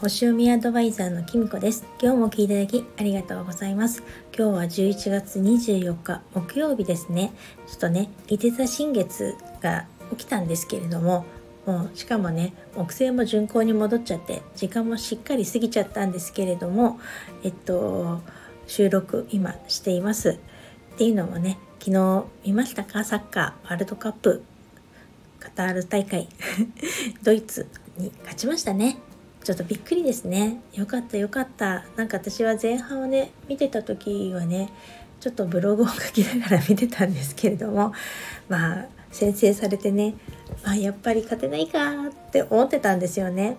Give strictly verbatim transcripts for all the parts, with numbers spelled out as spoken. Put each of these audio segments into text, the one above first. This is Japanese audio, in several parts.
星読みアドバイザーのきみこです。今日もお聞きいただきありがとうございます。今日はじゅういちがつにじゅうよっか木曜日ですね。ちょっとねいて座新月が起きたんですけれども、もうしかもね木星も順行に戻っちゃって時間もしっかり過ぎちゃったんですけれども、えっと収録今していますっていうのもね、昨日見ましたか？サッカーワールドカップカタール大会ドイツに勝ちましたね。ちょっとびっくりですね。よかったよかった。なんか私は前半をね見てた時はねちょっとブログを書きながら見てたんですけれども、まあ先制されてね、まあ、やっぱり勝てないかって思ってたんですよね。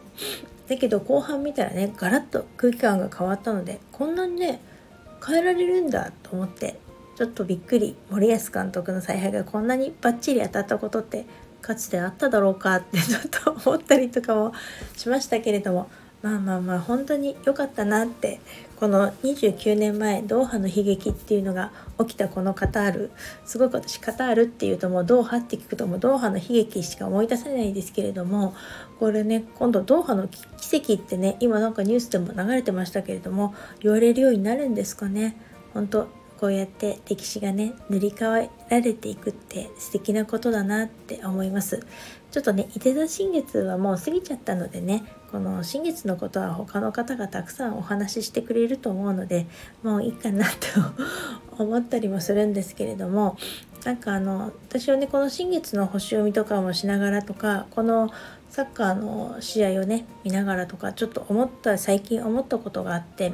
だけど後半見たらねガラッと空気感が変わったので、こんなにね変えられるんだと思ってちょっとびっくり。森保監督の采配がこんなにバッチリ当たったことってかつてあっただろうかってちょっと思ったりとかもしましたけれども、まあまあまあ本当に良かったなって。このにじゅうきゅうねんまえドーハの悲劇っていうのが起きたこのカタール、すごく私カタールっていうともうドーハって聞くともうドーハの悲劇しか思い出されないですけれども、これね今度ドーハの奇跡ってね今なんかニュースでも流れてましたけれども、言われるようになるんですかね。本当こうやって歴史がね塗り替えられていくって素敵なことだなって思います。ちょっとねいて座新月はもう過ぎちゃったのでね、この新月のことは他の方がたくさんお話ししてくれると思うのでもういいかなと思ったりもするんですけれども、なんかあの私はねこの新月の星読みとかもしながらとか、このサッカーの試合をね見ながらとかちょっと思った最近思ったことがあって、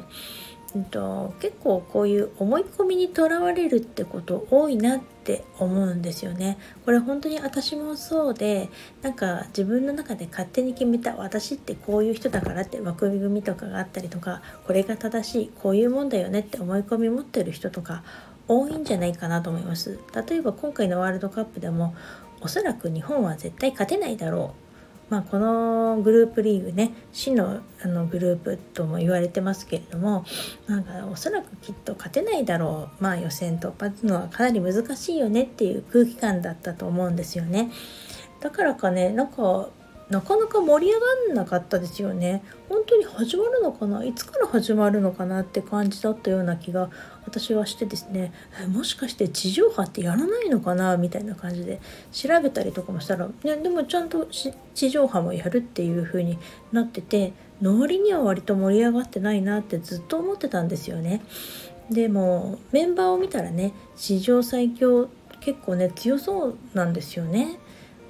えっと、結構こういう思い込みにとらわれるってこと多いなって思うんですよね。これ本当に私もそうで、なんか自分の中で勝手に決めた私ってこういう人だからって枠組みとかがあったりとか、これが正しいこういうもんだよねって思い込み持ってる人とか多いんじゃないかなと思います。例えば今回のワールドカップでもおそらく日本は絶対勝てないだろう、まあ、このグループリーグね死 の, あのグループとも言われてますけれども、なんかおそらくきっと勝てないだろう、まあ、予選突破っていうのはかなり難しいよねっていう空気感だったと思うんですよね。だからかねなんかなかなか盛り上がんなかったですよね。本当に始まるのかな、いつから始まるのかなって感じだったような気が私はしてですね、もしかして地上波ってやらないのかなみたいな感じで調べたりとかもしたら、ね、でもちゃんと地上波もやるっていう風になってて、の割には割と盛り上がってないなってずっと思ってたんですよね。でもメンバーを見たらね史上最強結構ね強そうなんですよね。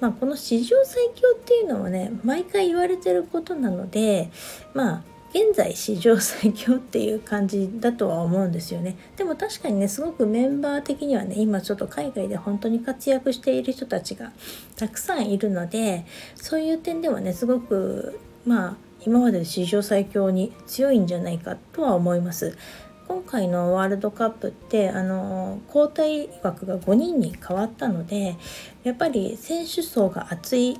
まあ、この史上最強っていうのはね毎回言われてることなので、まあ現在史上最強っていう感じだとは思うんですよね。でも確かにねすごくメンバー的にはね今ちょっと海外で本当に活躍している人たちがたくさんいるので、そういう点ではねすごくまあ今まで史上最強に強いんじゃないかとは思います。今回のワールドカップってあの交代枠がごにんに変わったので、やっぱり選手層が厚い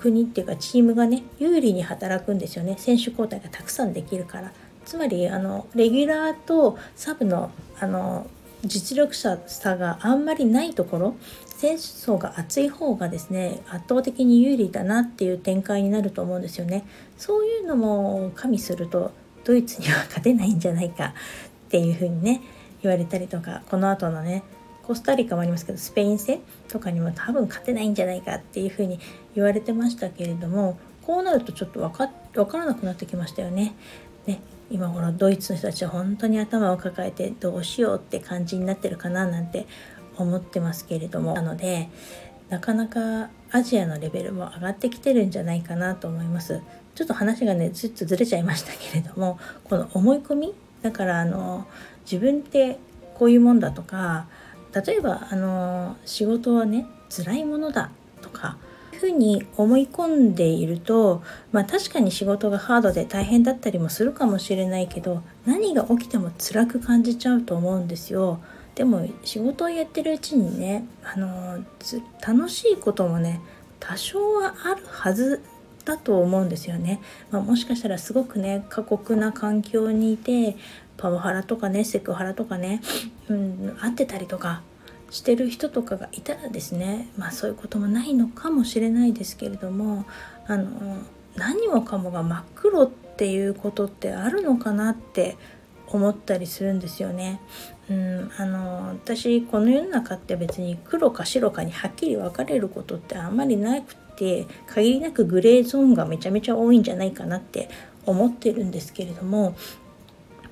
国っていうかチームがね有利に働くんですよね。選手交代がたくさんできるから、つまりあのレギュラーとサブのあの実力者差があんまりないところ、選手層が厚い方がですね圧倒的に有利だなっていう展開になると思うんですよね。そういうのも加味するとドイツには勝てないんじゃないかっていう風にね言われたりとか、この後のねコスタリカもありますけどスペイン戦とかにも多分勝てないんじゃないかっていう風に言われてましたけれども、こうなるとちょっと分か、分からなくなってきましたよね。ね、今頃ドイツの人たちは本当に頭を抱えてどうしようって感じになってるかななんて思ってますけれども、なのでなかなかアジアのレベルも上がってきてるんじゃないかなと思います。ちょっと話がねずっとずれちゃいましたけれども、この思い込みだからあの自分ってこういうもんだとか、例えばあの仕事はね辛いものだとかふうに思い込んでいると、まあ、確かに仕事がハードで大変だったりもするかもしれないけど、何が起きても辛く感じちゃうと思うんですよ。でも仕事をやってるうちにねあの楽しいこともね多少はあるはずだと思うんですよね、まあ、もしかしたらすごくね過酷な環境にいてパワハラとかねセクハラとかね、うん、会ってたりとかしてる人とかがいたらですね、まあそういうこともないのかもしれないですけれども、あの何もかもが真っ黒っていうことってあるのかなって思ったりするんですよね。うん、あの私この世の中って別に黒か白かにはっきり分かれることってあんまりなくて、限りなくグレーゾーンがめちゃめちゃ多いんじゃないかなって思ってるんですけれども、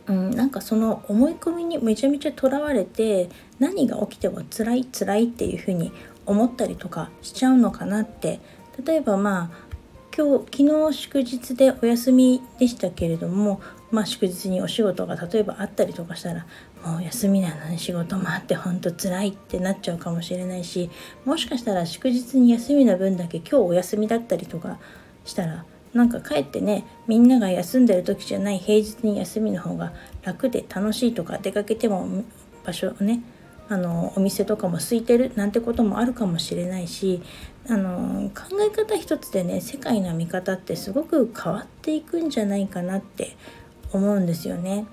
うん、なんかその思い込みにめちゃめちゃとらわれて、何が起きても辛い辛いっていうふうに思ったりとかしちゃうのかなって。例えばまあ今日昨日祝日でお休みでしたけれども、まあ、祝日にお仕事が例えばあったりとかしたら、もう休みなのに仕事もあって本当辛いってなっちゃうかもしれないし、もしかしたら祝日に休みの分だけ今日お休みだったりとかしたら、なんかかえってね、みんなが休んでる時じゃない平日に休みの方が楽で楽しいとか、出かけても場所ね、あのお店とかも空いてるなんてこともあるかもしれないし、あの考え方一つでね、世界の見方ってすごく変わっていくんじゃないかなって思うんですよね。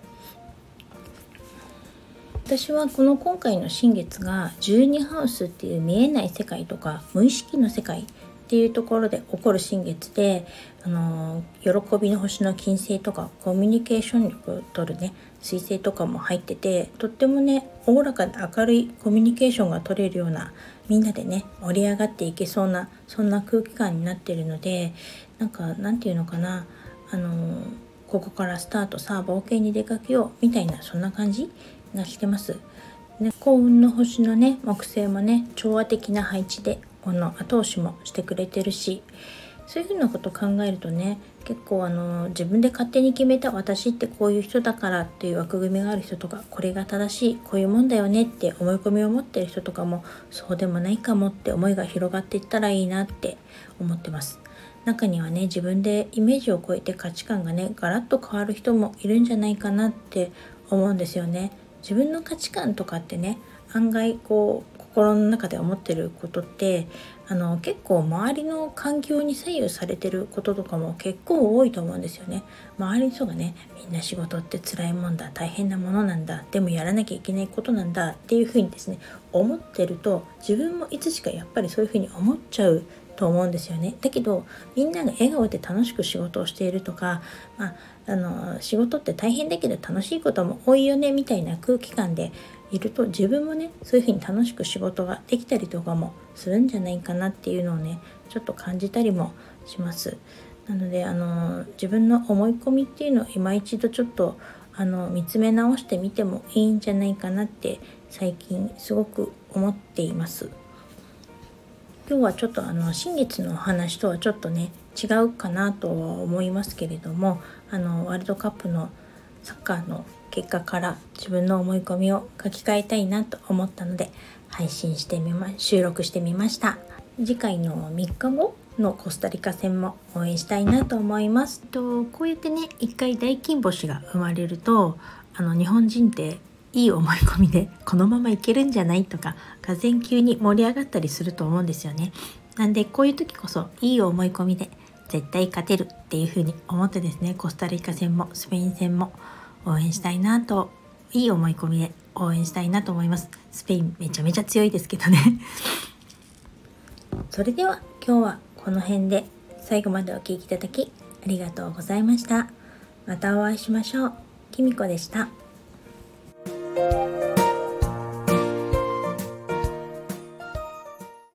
私はこの今回の新月がじゅうにハウスっていう見えない世界とか無意識の世界っていうところで起こる新月で、あの喜びの星の金星とかコミュニケーション力を取るね水星とかも入ってて、とってもねおおらかで明るいコミュニケーションが取れるような、みんなでね盛り上がっていけそうな、そんな空気感になってるので、なんかなんていうのかな、あのここからスタートさあ冒険に出かけようみたいな、そんな感じがしてます。で、幸運の星のね木星もね調和的な配置でこの後押しもしてくれてるし、そういうふうなことを考えるとね、結構あの自分で勝手に決めた私ってこういう人だからっていう枠組みがある人とか、これが正しいこういうもんだよねって思い込みを持ってる人とかも、そうでもないかもって思いが広がっていったらいいなって思ってます。中にはね自分でイメージを超えて価値観がねガラッと変わる人もいるんじゃないかなって思うんですよね。自分の価値観とかってね、案外こう心の中で思ってることって、あの結構周りの環境に左右されてることとかも結構多いと思うんですよね。周りの人がね、みんな仕事って辛いもんだ、大変なものなんだ、でもやらなきゃいけないことなんだっていうふうにですね思ってると、自分もいつしかやっぱりそういうふうに思っちゃうと思うんですよね。だけどみんなが笑顔で楽しく仕事をしているとか、まあ、あの仕事って大変だけど楽しいことも多いよねみたいな空気感でいると、自分もねそういう風に楽しく仕事ができたりとかもするんじゃないかなっていうのをねちょっと感じたりもします。なのであの自分の思い込みっていうのを今一度ちょっとあの見つめ直してみてもいいんじゃないかなって最近すごく思っています。今日はちょっとあの新月のお話とはちょっとね違うかなとは思いますけれども、あのワールドカップのサッカーの結果から自分の思い込みを書き換えたいなと思ったので配信してみま収録してみました。次回のみっかごのコスタリカ戦も応援したいなと思います。とこうやってね一回大金星が生まれると、あの日本人っていい思い込みでこのままいけるんじゃないとかが全球に盛り上がったりすると思うんですよね。なんでこういう時こそいい思い込みで絶対勝てるっていう風に思ってですね、コスタリカ戦もスペイン戦も応援したいなと、いい思い込みで応援したいなと思います。スペインめちゃめちゃ強いですけどねそれでは今日はこの辺で、最後までお聞きいただきありがとうございました。またお会いしましょう。きみこでした。